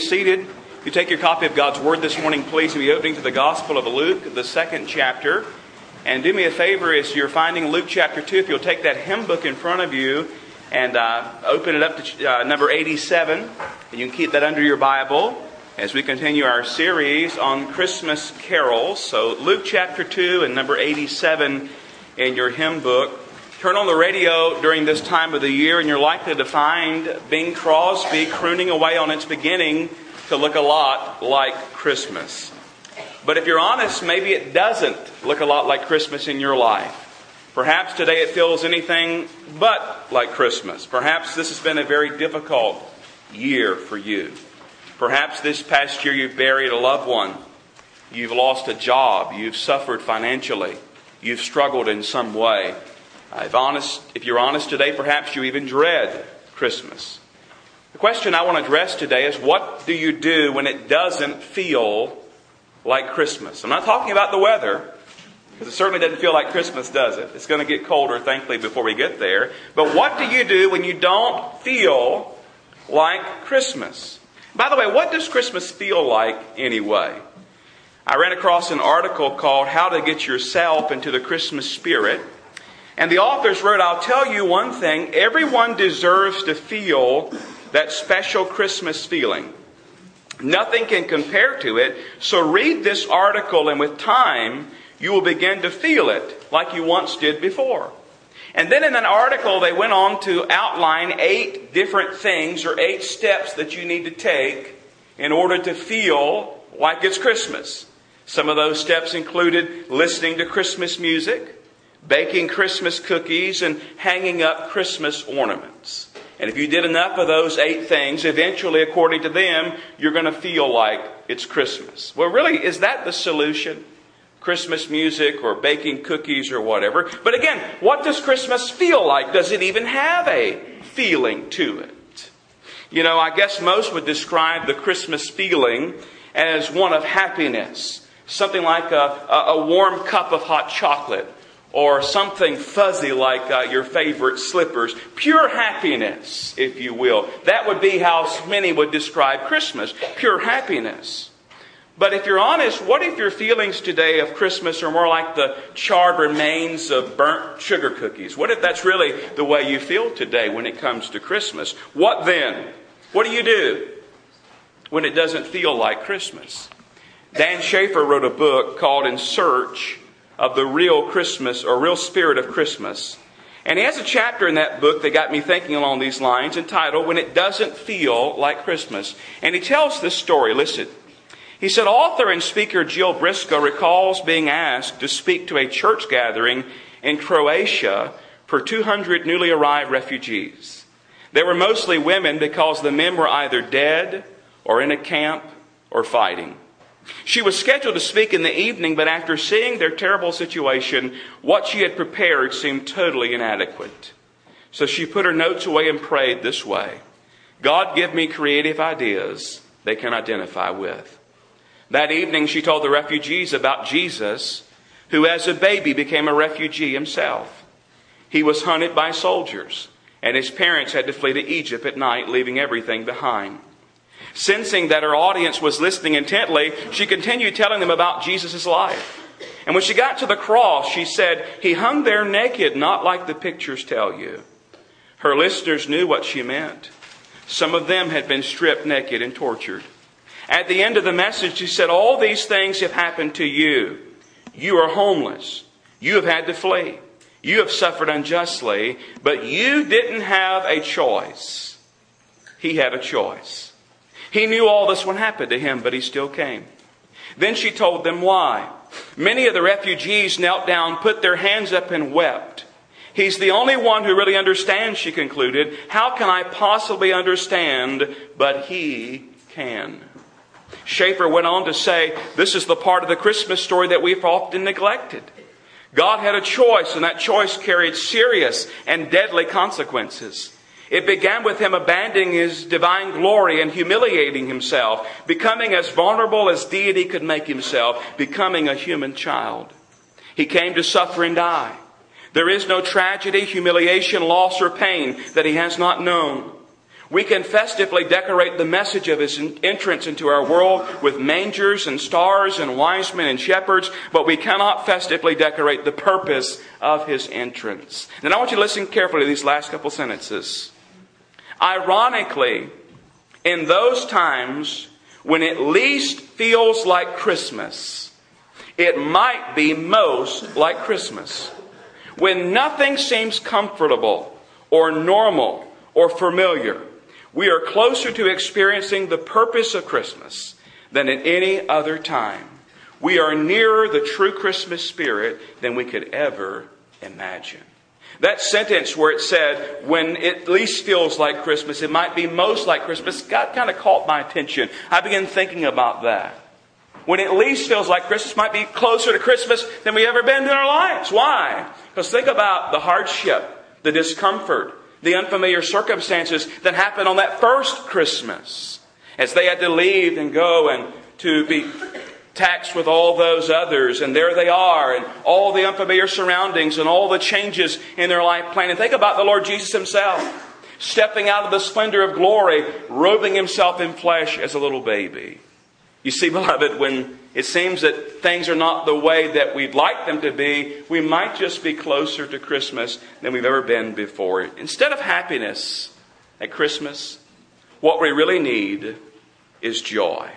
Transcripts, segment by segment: Seated. You take your copy of God's Word this morning, please. We'll be opening to the Gospel of Luke, the second chapter. And do me a favor, as you're finding Luke chapter 2, if you'll take that hymn book in front of you and open it up to number 87. And you can keep that under your Bible as we continue our series on Christmas Carols. So Luke chapter 2 and number 87 in your hymn book. Turn on the radio during this time of the year and you're likely to find Bing Crosby crooning away on its beginning to look a lot like Christmas. But if you're honest, maybe it doesn't look a lot like Christmas in your life. Perhaps today it feels anything but like Christmas. Perhaps this has been a very difficult year for you. Perhaps this past year you've buried a loved one. You've lost a job. You've suffered financially. You've struggled in some way. If you're honest today, perhaps you even dread Christmas. The question I want to address today is, what do you do when it doesn't feel like Christmas? I'm not talking about the weather, because it certainly doesn't feel like Christmas, does it? It's going to get colder, thankfully, before we get there. But what do you do when you don't feel like Christmas? By the way, what does Christmas feel like anyway? I ran across an article called How to Get Yourself into the Christmas Spirit. And the authors wrote, I'll tell you one thing, everyone deserves to feel that special Christmas feeling. Nothing can compare to it. So read this article, and with time, you will begin to feel it like you once did before. And then in an article, they went on to outline 8 different things or 8 steps that you need to take in order to feel like it's Christmas. Some of those steps included listening to Christmas music, baking Christmas cookies, and hanging up Christmas ornaments. And if you did enough of those 8 things, eventually, according to them, you're going to feel like it's Christmas. Well, really, is that the solution? Christmas music or baking cookies or whatever. But again, what does Christmas feel like? Does it even have a feeling to it? You know, I guess most would describe the Christmas feeling as one of happiness. Something like a warm cup of hot chocolate. Or something fuzzy like your favorite slippers. Pure happiness, if you will. That would be how many would describe Christmas. Pure happiness. But if you're honest, what if your feelings today of Christmas are more like the charred remains of burnt sugar cookies? What if that's really the way you feel today when it comes to Christmas? What then? What do you do when it doesn't feel like Christmas? Dan Schaefer wrote a book called In Search of the Real Christmas or Real Spirit of Christmas. And he has a chapter in that book that got me thinking along these lines entitled, When It Doesn't Feel Like Christmas. And he tells this story. Listen. He said, author and speaker Jill Briscoe recalls being asked to speak to a church gathering in Croatia for 200 newly arrived refugees. They were mostly women because the men were either dead or in a camp or fighting. She was scheduled to speak in the evening, but after seeing their terrible situation, what she had prepared seemed totally inadequate. So she put her notes away and prayed this way, God, give me creative ideas they can identify with. That evening, she told the refugees about Jesus, who as a baby became a refugee himself. He was hunted by soldiers, and his parents had to flee to Egypt at night, leaving everything behind. Sensing that her audience was listening intently, she continued telling them about Jesus' life. And when she got to the cross, she said, He hung there naked, not like the pictures tell you. Her listeners knew what she meant. Some of them had been stripped naked and tortured. At the end of the message, she said, all these things have happened to you. You are homeless. You have had to flee. You have suffered unjustly, but you didn't have a choice. He had a choice. He knew all this would happen to him, but he still came. Then she told them why. Many of the refugees knelt down, put their hands up, and wept. He's the only one who really understands, she concluded. How can I possibly understand? But he can. Schaefer went on to say, this is the part of the Christmas story that we've often neglected. God had a choice, and that choice carried serious and deadly consequences. It began with him abandoning his divine glory and humiliating himself, becoming as vulnerable as deity could make himself, becoming a human child. He came to suffer and die. There is no tragedy, humiliation, loss, or pain that he has not known. We can festively decorate the message of his entrance into our world with mangers and stars and wise men and shepherds, but we cannot festively decorate the purpose of his entrance. And I want you to listen carefully to these last couple sentences. Ironically, in those times when it least feels like Christmas, it might be most like Christmas. When nothing seems comfortable or normal or familiar, we are closer to experiencing the purpose of Christmas than at any other time. We are nearer the true Christmas spirit than we could ever imagine. That sentence where it said, when it least feels like Christmas, it might be most like Christmas, got kind of caught my attention. I began thinking about that. When it least feels like Christmas might be closer to Christmas than we've ever been in our lives. Why? Because think about the hardship, the discomfort, the unfamiliar circumstances that happened on that first Christmas as they had to leave and go and to be taxed with all those others. And there they are, and all the unfamiliar surroundings and all the changes in their life plan. And think about the Lord Jesus himself stepping out of the splendor of glory, robing himself in flesh as a little baby. You see, beloved, when it seems that things are not the way that we'd like them to be, we might just be closer to Christmas than we've ever been before. Instead of happiness at Christmas, what we really need is joy.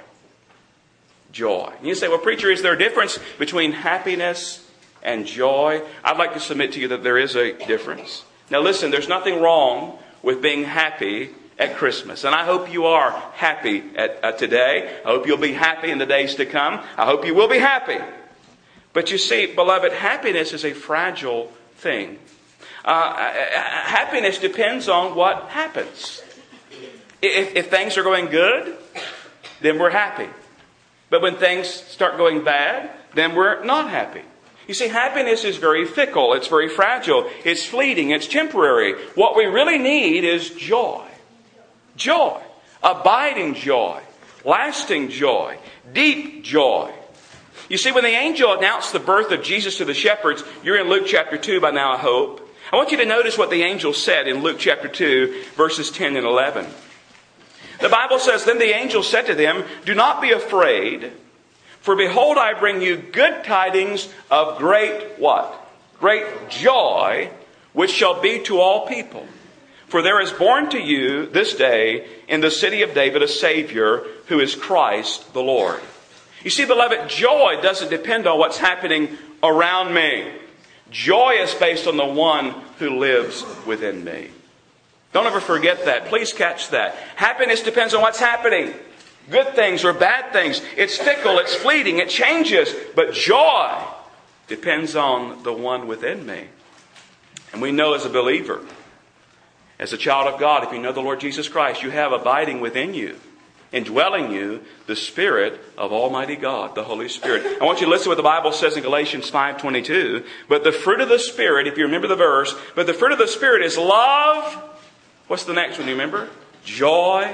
Joy. And you say, well, preacher, is there a difference between happiness and joy? I'd like to submit to you that there is a difference. Now listen, there's nothing wrong with being happy at Christmas. And I hope you are happy at today. I hope you'll be happy in the days to come. I hope you will be happy. But you see, beloved, happiness is a fragile thing. Happiness depends on what happens. If things are going good, then we're happy. But when things start going bad, then we're not happy. You see, happiness is very fickle. It's very fragile. It's fleeting. It's temporary. What we really need is joy. Joy. Abiding joy. Lasting joy. Deep joy. You see, when the angel announced the birth of Jesus to the shepherds, you're in Luke chapter 2 by now, I hope. I want you to notice what the angel said in Luke chapter 2, verses 10 and 11. The Bible says, "Then the angel said to them, 'Do not be afraid, for behold, I bring you good tidings of great,'" what? "Great joy, which shall be to all people. For there is born to you this day in the city of David a Savior, who is Christ the Lord." You see, beloved, joy doesn't depend on what's happening around me. Joy is based on the one who lives within me. Don't ever forget that. Please catch that. Happiness depends on what's happening. Good things or bad things. It's fickle, it's fleeting, it changes. But joy depends on the one within me. And we know as a believer, as a child of God, if you know the Lord Jesus Christ, you have abiding within you, indwelling you, the Spirit of Almighty God, the Holy Spirit. I want you to listen to what the Bible says in Galatians 5:22. But the fruit of the Spirit, if you remember the verse, but the fruit of the Spirit is love. What's the next one, you remember? Joy,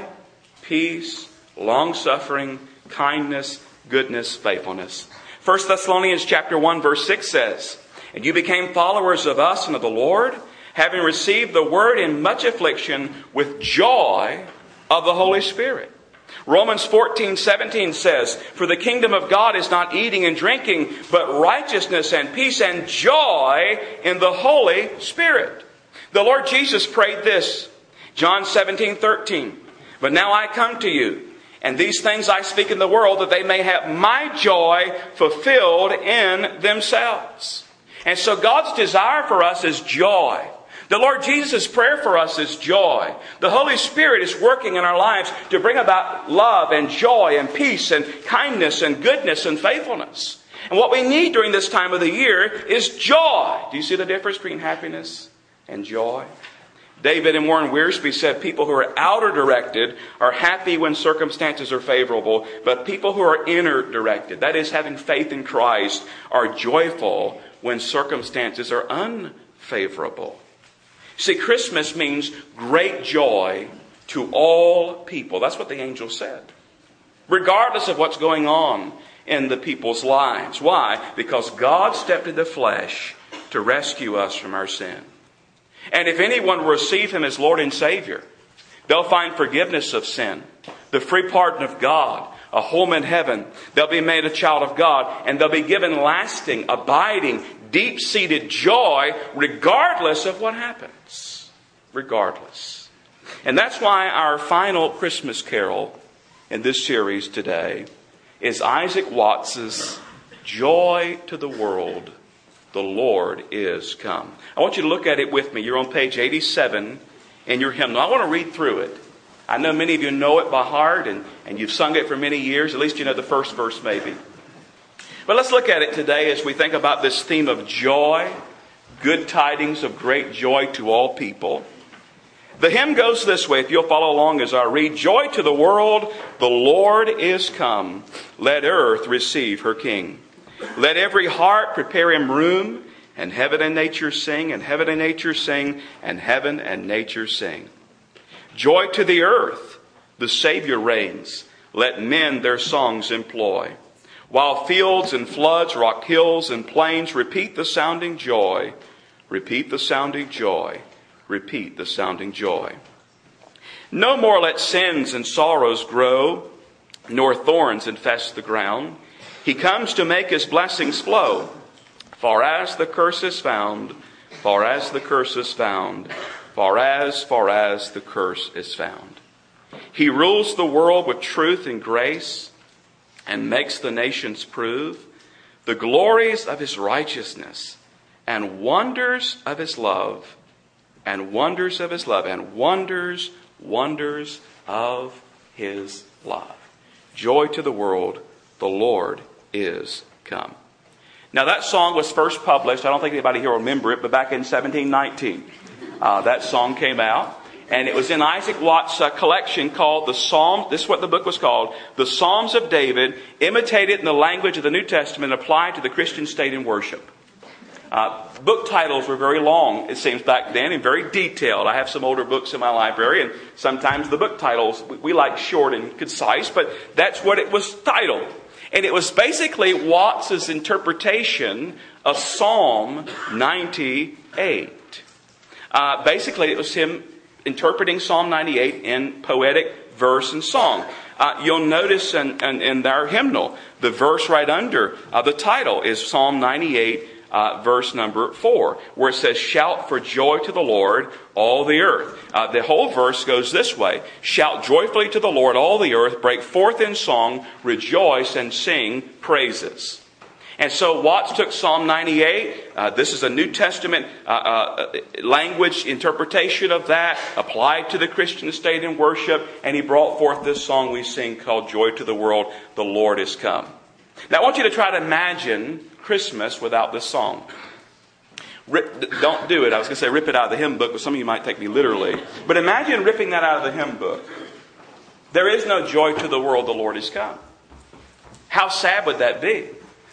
peace, long-suffering, kindness, goodness, faithfulness. 1 Thessalonians chapter 1, verse 6 says, "And you became followers of us and of the Lord, having received the word in much affliction with joy of the Holy Spirit." Romans 14:17 says, "For the kingdom of God is not eating and drinking, but righteousness and peace and joy in the Holy Spirit." The Lord Jesus prayed this, John 17:13, "But now I come to you, and these things I speak in the world, that they may have my joy fulfilled in themselves." And so God's desire for us is joy. The Lord Jesus' prayer for us is joy. The Holy Spirit is working in our lives to bring about love and joy and peace and kindness and goodness and faithfulness. And what we need during this time of the year is joy. Do you see the difference between happiness and joy? David and Warren Wiersbe said, "People who are outer directed are happy when circumstances are favorable, but people who are inner directed, that is, having faith in Christ, are joyful when circumstances are unfavorable." See, Christmas means great joy to all people. That's what the angel said. Regardless of what's going on in the people's lives. Why? Because God stepped into the flesh to rescue us from our sin. And if anyone will receive Him as Lord and Savior, they'll find forgiveness of sin, the free pardon of God, a home in heaven. They'll be made a child of God, and they'll be given lasting, abiding, deep-seated joy regardless of what happens. Regardless. And that's why our final Christmas carol in this series today is Isaac Watts' Joy to the World, the Lord is Come. I want you to look at it with me. You're on page 87 in your hymnal. I want to read through it. I know many of you know it by heart, and you've sung it for many years. At least you know the first verse maybe. But let's look at it today as we think about this theme of joy, good tidings of great joy to all people. The hymn goes this way, if you'll follow along as I read. "Joy to the world, the Lord is come. Let earth receive her King. Let every heart prepare Him room, and heaven and nature sing, and heaven and nature sing, and heaven and nature sing. Joy to the earth, the Savior reigns. Let men their songs employ. While fields and floods, rock hills and plains, repeat the sounding joy, repeat the sounding joy, repeat the sounding joy. No more let sins and sorrows grow, nor thorns infest the ground. He comes to make His blessings flow, far as the curse is found, far as the curse is found, far as the curse is found. He rules the world with truth and grace and makes the nations prove the glories of his righteousness and wonders of his love and wonders of his love and wonders of his love. Joy to the world, the Lord is come. Now that song was first published, I don't think anybody here will remember it, but back in 1719 that song came out. And it was in Isaac Watts' collection called the Psalms. This is what the book was called. The Psalms of David, imitated in the language of the New Testament, applied to the Christian state in worship. Book titles were very long, it seems, back then, and very detailed. I have some older books in my library, and sometimes the book titles, we like short and concise, but that's what it was titled. And it was basically Watts' interpretation of Psalm 98. Basically, it was him interpreting Psalm 98 in poetic verse and song. You'll notice in our hymnal, the verse right under the title is Psalm 98, verse number 4, where it says, "Shout for joy to the Lord, all the earth." The whole verse goes this way: "Shout joyfully to the Lord, all the earth. Break forth in song, rejoice and sing praises." And so Watts took Psalm 98. This is a New Testament language interpretation of that, applied to the Christian state in worship, and he brought forth this song we sing called Joy to the World, the Lord is come. Now I want you to try to imagine Christmas without this song. Don't do it. I was going to say rip it out of the hymn book, but some of you might take me literally. But imagine ripping that out of the hymn book. There is no joy to the world, the Lord is come. How sad would that be?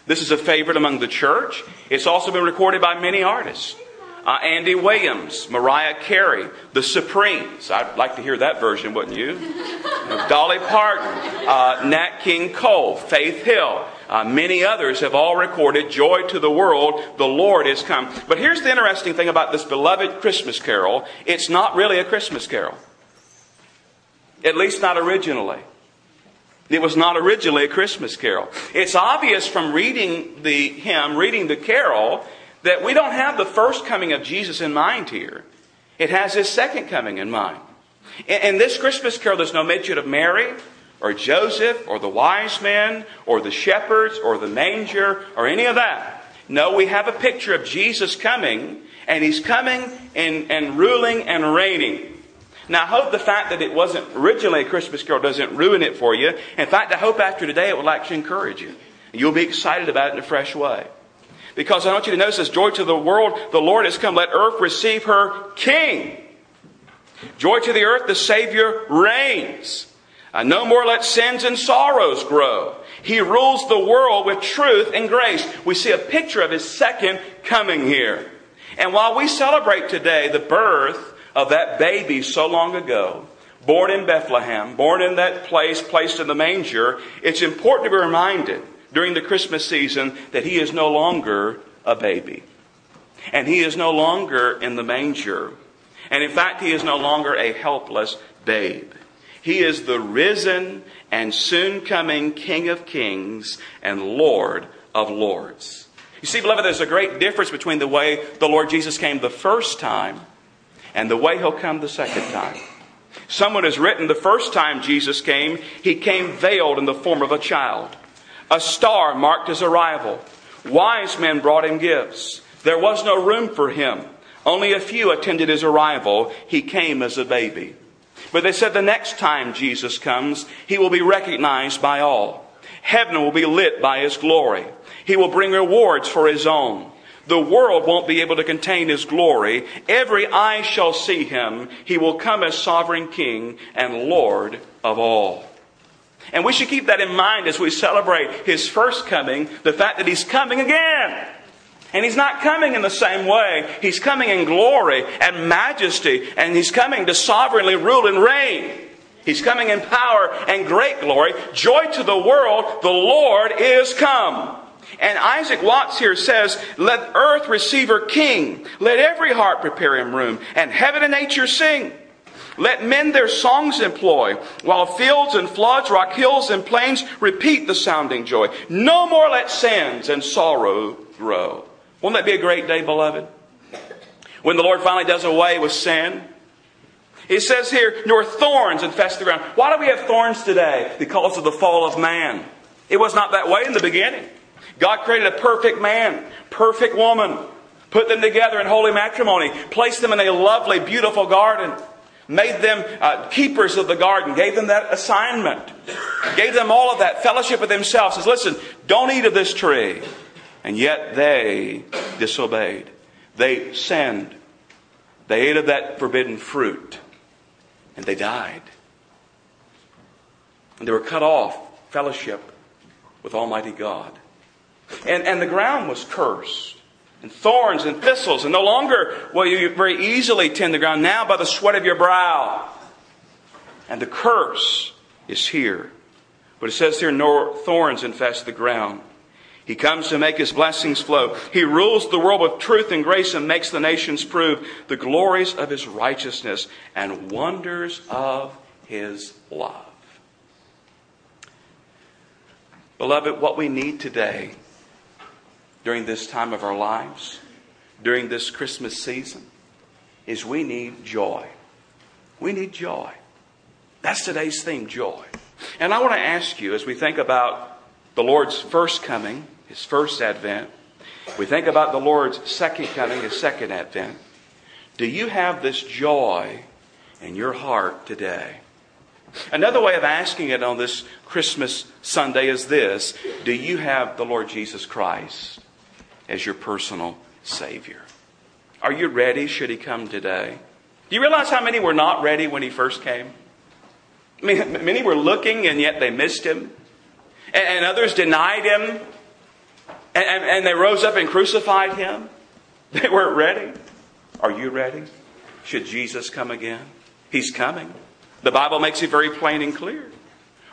This is a favorite among the church. It's also been recorded by many artists. Andy Williams, Mariah Carey, The Supremes. I'd like to hear that version, wouldn't you? Dolly Parton, Nat King Cole, Faith Hill. Many others have all recorded Joy to the World, the Lord is come. But here's the interesting thing about this beloved Christmas carol. It's not really a Christmas carol. At least not originally. It was not originally a Christmas carol. It's obvious from reading the hymn, reading the carol, that we don't have the first coming of Jesus in mind here. It has his second coming in mind. In this Christmas carol, there's no mention of Mary or Joseph or the wise men or the shepherds or the manger or any of that. No, we have a picture of Jesus coming, and he's coming and ruling and reigning. Now, I hope the fact that it wasn't originally a Christmas carol doesn't ruin it for you. In fact, I hope after today it will actually encourage you. You'll be excited about it in a fresh way. Because I want you to notice this: joy to the world, the Lord has come. Let earth receive her King. Joy to the earth, the Savior reigns. No more let sins and sorrows grow. He rules the world with truth and grace. We see a picture of his second coming here. And while we celebrate today the birth of that baby so long ago, born in Bethlehem, born in that place, placed in the manger, it's important to be reminded during the Christmas season that he is no longer a baby. And he is no longer in the manger. And in fact, he is no longer a helpless babe. He is the risen and soon coming King of Kings and Lord of Lords. You see, beloved, there's a great difference between the way the Lord Jesus came the first time and the way he'll come the second time. Someone has written, the first time Jesus came, he came veiled in the form of a child. A star marked his arrival. Wise men brought him gifts. There was no room for him. Only a few attended his arrival. He came as a baby. But they said the next time Jesus comes, he will be recognized by all. Heaven will be lit by his glory. He will bring rewards for his own. The world won't be able to contain his glory. Every eye shall see him. He will come as sovereign King and Lord of all. And we should keep that in mind as we celebrate his first coming, the fact that he's coming again. And he's not coming in the same way. He's coming in glory and majesty, and he's coming to sovereignly rule and reign. He's coming in power and great glory. Joy to the world, the Lord is come. And Isaac Watts here says, let earth receive her King. Let every heart prepare him room. And heaven and nature sing. Let men their songs employ. While fields and floods, rock hills and plains repeat the sounding joy. No more let sins and sorrow grow. Won't that be a great day, beloved? When the Lord finally does away with sin. It says here, nor thorns infest the ground. Why do we have thorns today? Because of the fall of man. It was not that way in the beginning. God created a perfect man, perfect woman, put them together in holy matrimony, placed them in a lovely, beautiful garden, made them keepers of the garden, gave them that assignment, gave them all of that fellowship with themselves. Says, listen, don't eat of this tree. And yet they disobeyed. They sinned. They ate of that forbidden fruit. And they died. And they were cut off fellowship with Almighty God. And the ground was cursed. And thorns and thistles. And no longer will you very easily tend the ground. Now by the sweat of your brow. And the curse is here. But it says here, nor thorns infest the ground. He comes to make His blessings flow. He rules the world with truth and grace and makes the nations prove the glories of His righteousness and wonders of His love. Beloved, what we need today during this time of our lives, during this Christmas season, is we need joy. We need joy. That's today's theme, joy. And I want to ask you, as we think about the Lord's first coming, His first advent, we think about the Lord's second coming, His second advent. Do you have this joy in your heart today? Another way of asking it on this Christmas Sunday is this: do you have the Lord Jesus Christ as your personal Savior? Are you ready? Should He come today? Do you realize how many were not ready when He first came? I mean, many were looking and yet they missed Him. And others denied Him. And they rose up and crucified Him. They weren't ready. Are you ready? Should Jesus come again? He's coming. The Bible makes it very plain and clear.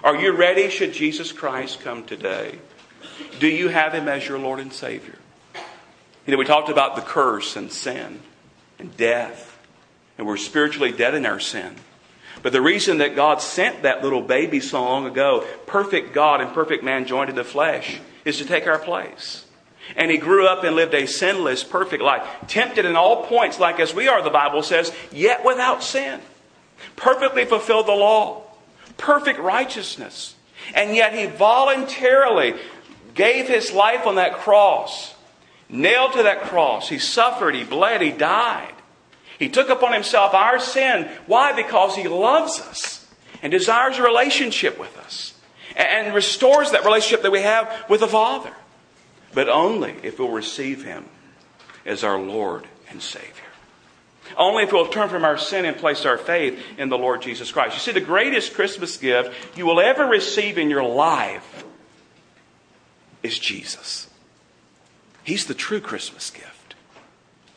Are you ready? Should Jesus Christ come today? Do you have Him as your Lord and Savior? You know, we talked about the curse and sin and death. And we're spiritually dead in our sin. But the reason that God sent that little baby so long ago, perfect God and perfect man joined in the flesh, is to take our place. And He grew up and lived a sinless, perfect life, tempted in all points like as we are, the Bible says, yet without sin. Perfectly fulfilled the law. Perfect righteousness. And yet He voluntarily gave His life on that cross. Nailed to that cross. He suffered, He bled, He died. He took upon Himself our sin. Why? Because He loves us and desires a relationship with us and restores that relationship that we have with the Father. But only if we'll receive Him as our Lord and Savior. Only if we'll turn from our sin and place our faith in the Lord Jesus Christ. You see, the greatest Christmas gift you will ever receive in your life is Jesus. He's the true Christmas gift.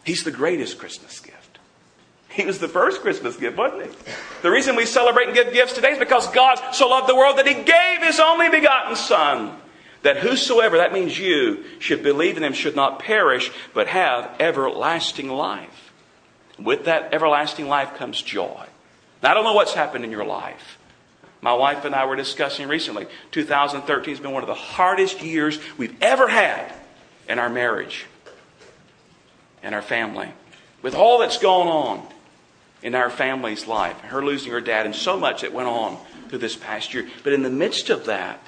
He's the greatest Christmas gift. He was the first Christmas gift, wasn't He? The reason we celebrate and give gifts today is because God so loved the world that He gave His only begotten Son, that whosoever, that means you, should believe in Him should not perish, but have everlasting life. With that everlasting life comes joy. Now, I don't know what's happened in your life. My wife and I were discussing recently, 2013 has been one of the hardest years we've ever had in our marriage and our family. With all that's gone on in our family's life, her losing her dad, and so much that went on through this past year. But in the midst of that,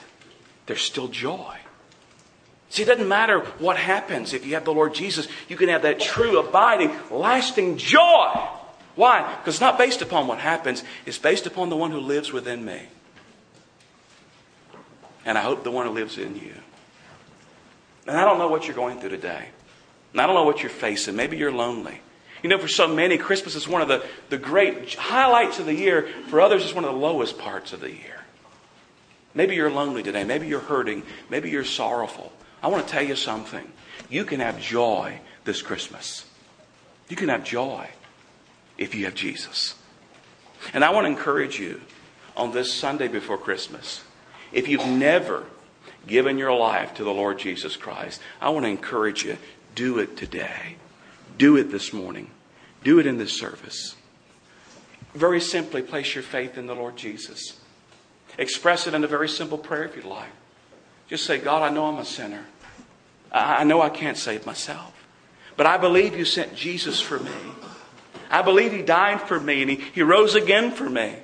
there's still joy. See, it doesn't matter what happens. If you have the Lord Jesus, you can have that true, abiding, lasting joy. Why? Because it's not based upon what happens. It's based upon the one who lives within me. And I hope the one who lives in you. And I don't know what you're going through today. And I don't know what you're facing. Maybe you're lonely. You know, for so many, Christmas is one of the great highlights of the year. For others, it's one of the lowest parts of the year. Maybe you're lonely today. Maybe you're hurting. Maybe you're sorrowful. I want to tell you something. You can have joy this Christmas. You can have joy if you have Jesus. And I want to encourage you on this Sunday before Christmas, if you've never given your life to the Lord Jesus Christ, I want to encourage you, do it today. Do it this morning. Do it in this service. Very simply, place your faith in the Lord Jesus. Express it in a very simple prayer if you'd like. Just say, God, I know I'm a sinner. I know I can't save myself. But I believe You sent Jesus for me. I believe He died for me and He rose again for me.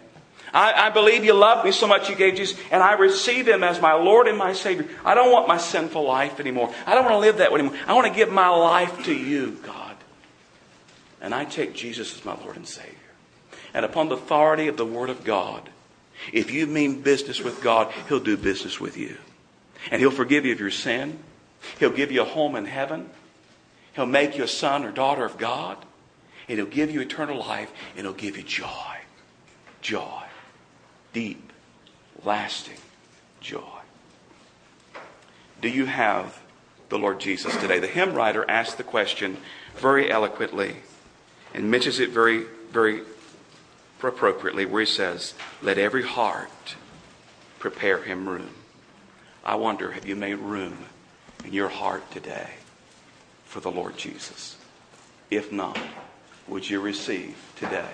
I believe You loved me so much You gave Jesus, and I receive Him as my Lord and my Savior. I don't want my sinful life anymore. I don't want to live that way anymore. I want to give my life to You, God. And I take Jesus as my Lord and Savior. And upon the authority of the Word of God, if you mean business with God, He'll do business with you. And He'll forgive you of your sin. He'll give you a home in heaven. He'll make you a son or daughter of God. And He'll give you eternal life. And He'll give you joy. Joy. Deep, lasting joy. Do you have the Lord Jesus today? The hymn writer asks the question very eloquently and mentions it very, very appropriately, where he says, let every heart prepare Him room. I wonder, have you made room in your heart today for the Lord Jesus? If not, would you receive today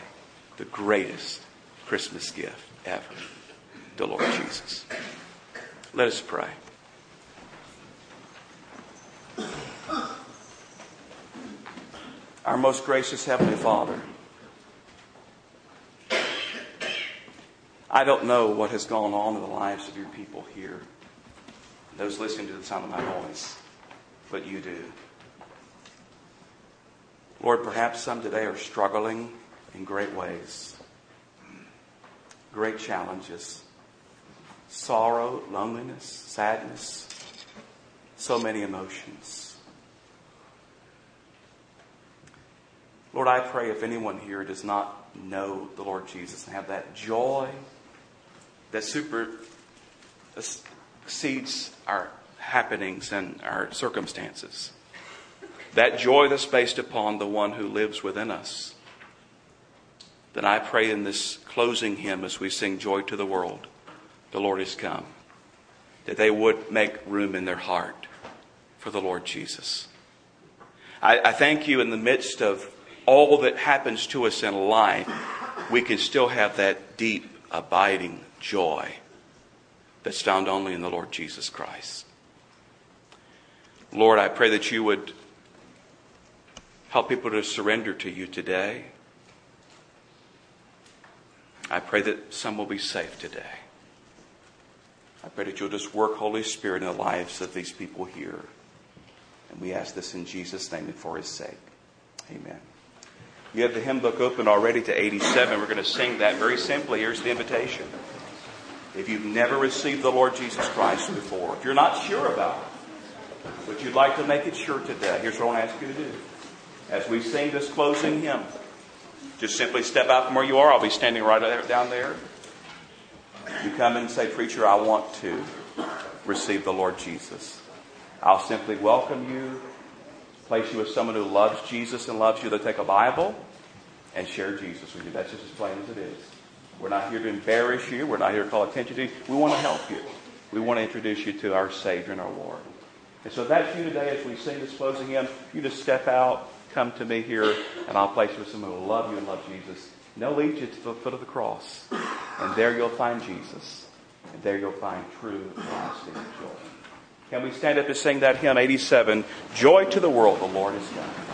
the greatest Christmas gift ever, the Lord Jesus? Let us pray. Our most gracious Heavenly Father, I don't know what has gone on in the lives of Your people here, those listening to the sound of my voice, but You do. Lord, perhaps some today are struggling in great ways, great challenges, sorrow, loneliness, sadness, so many emotions. Lord, I pray if anyone here does not know the Lord Jesus and have that joy that supersedes our happenings and our circumstances, that joy that's based upon the One who lives within us, then I pray in this closing hymn as we sing Joy to the World, the Lord is come, that they would make room in their heart for the Lord Jesus. I thank You in the midst of all that happens to us in life, we can still have that deep, abiding joy that's found only in the Lord Jesus Christ. Lord, I pray that You would help people to surrender to You today. I pray that some will be saved today. I pray that You'll just work, Holy Spirit, in the lives of these people here. And we ask this in Jesus' name and for His sake. Amen. You have the hymn book open already to 87. We're going to sing that very simply. Here's the invitation. If you've never received the Lord Jesus Christ before, if you're not sure about it, but you'd like to make it sure today, here's what I want to ask you to do. As we sing this closing hymn, just simply step out from where you are. I'll be standing right there, down there. You come and say, preacher, I want to receive the Lord Jesus. I'll simply welcome you, place you with someone who loves Jesus and loves you. They'll take a Bible and share Jesus with you. That's just as plain as it is. We're not here to embarrass you. We're not here to call attention to you. We want to help you. We want to introduce you to our Savior and our Lord. And so that's you today as we sing this closing hymn. You just step out, come to me here, and I'll place you with someone who will love you and love Jesus. And they'll lead you to the foot of the cross. And there you'll find Jesus. And there you'll find true, lasting joy. Can we stand up and sing that hymn, 87, Joy to the World, the Lord is come.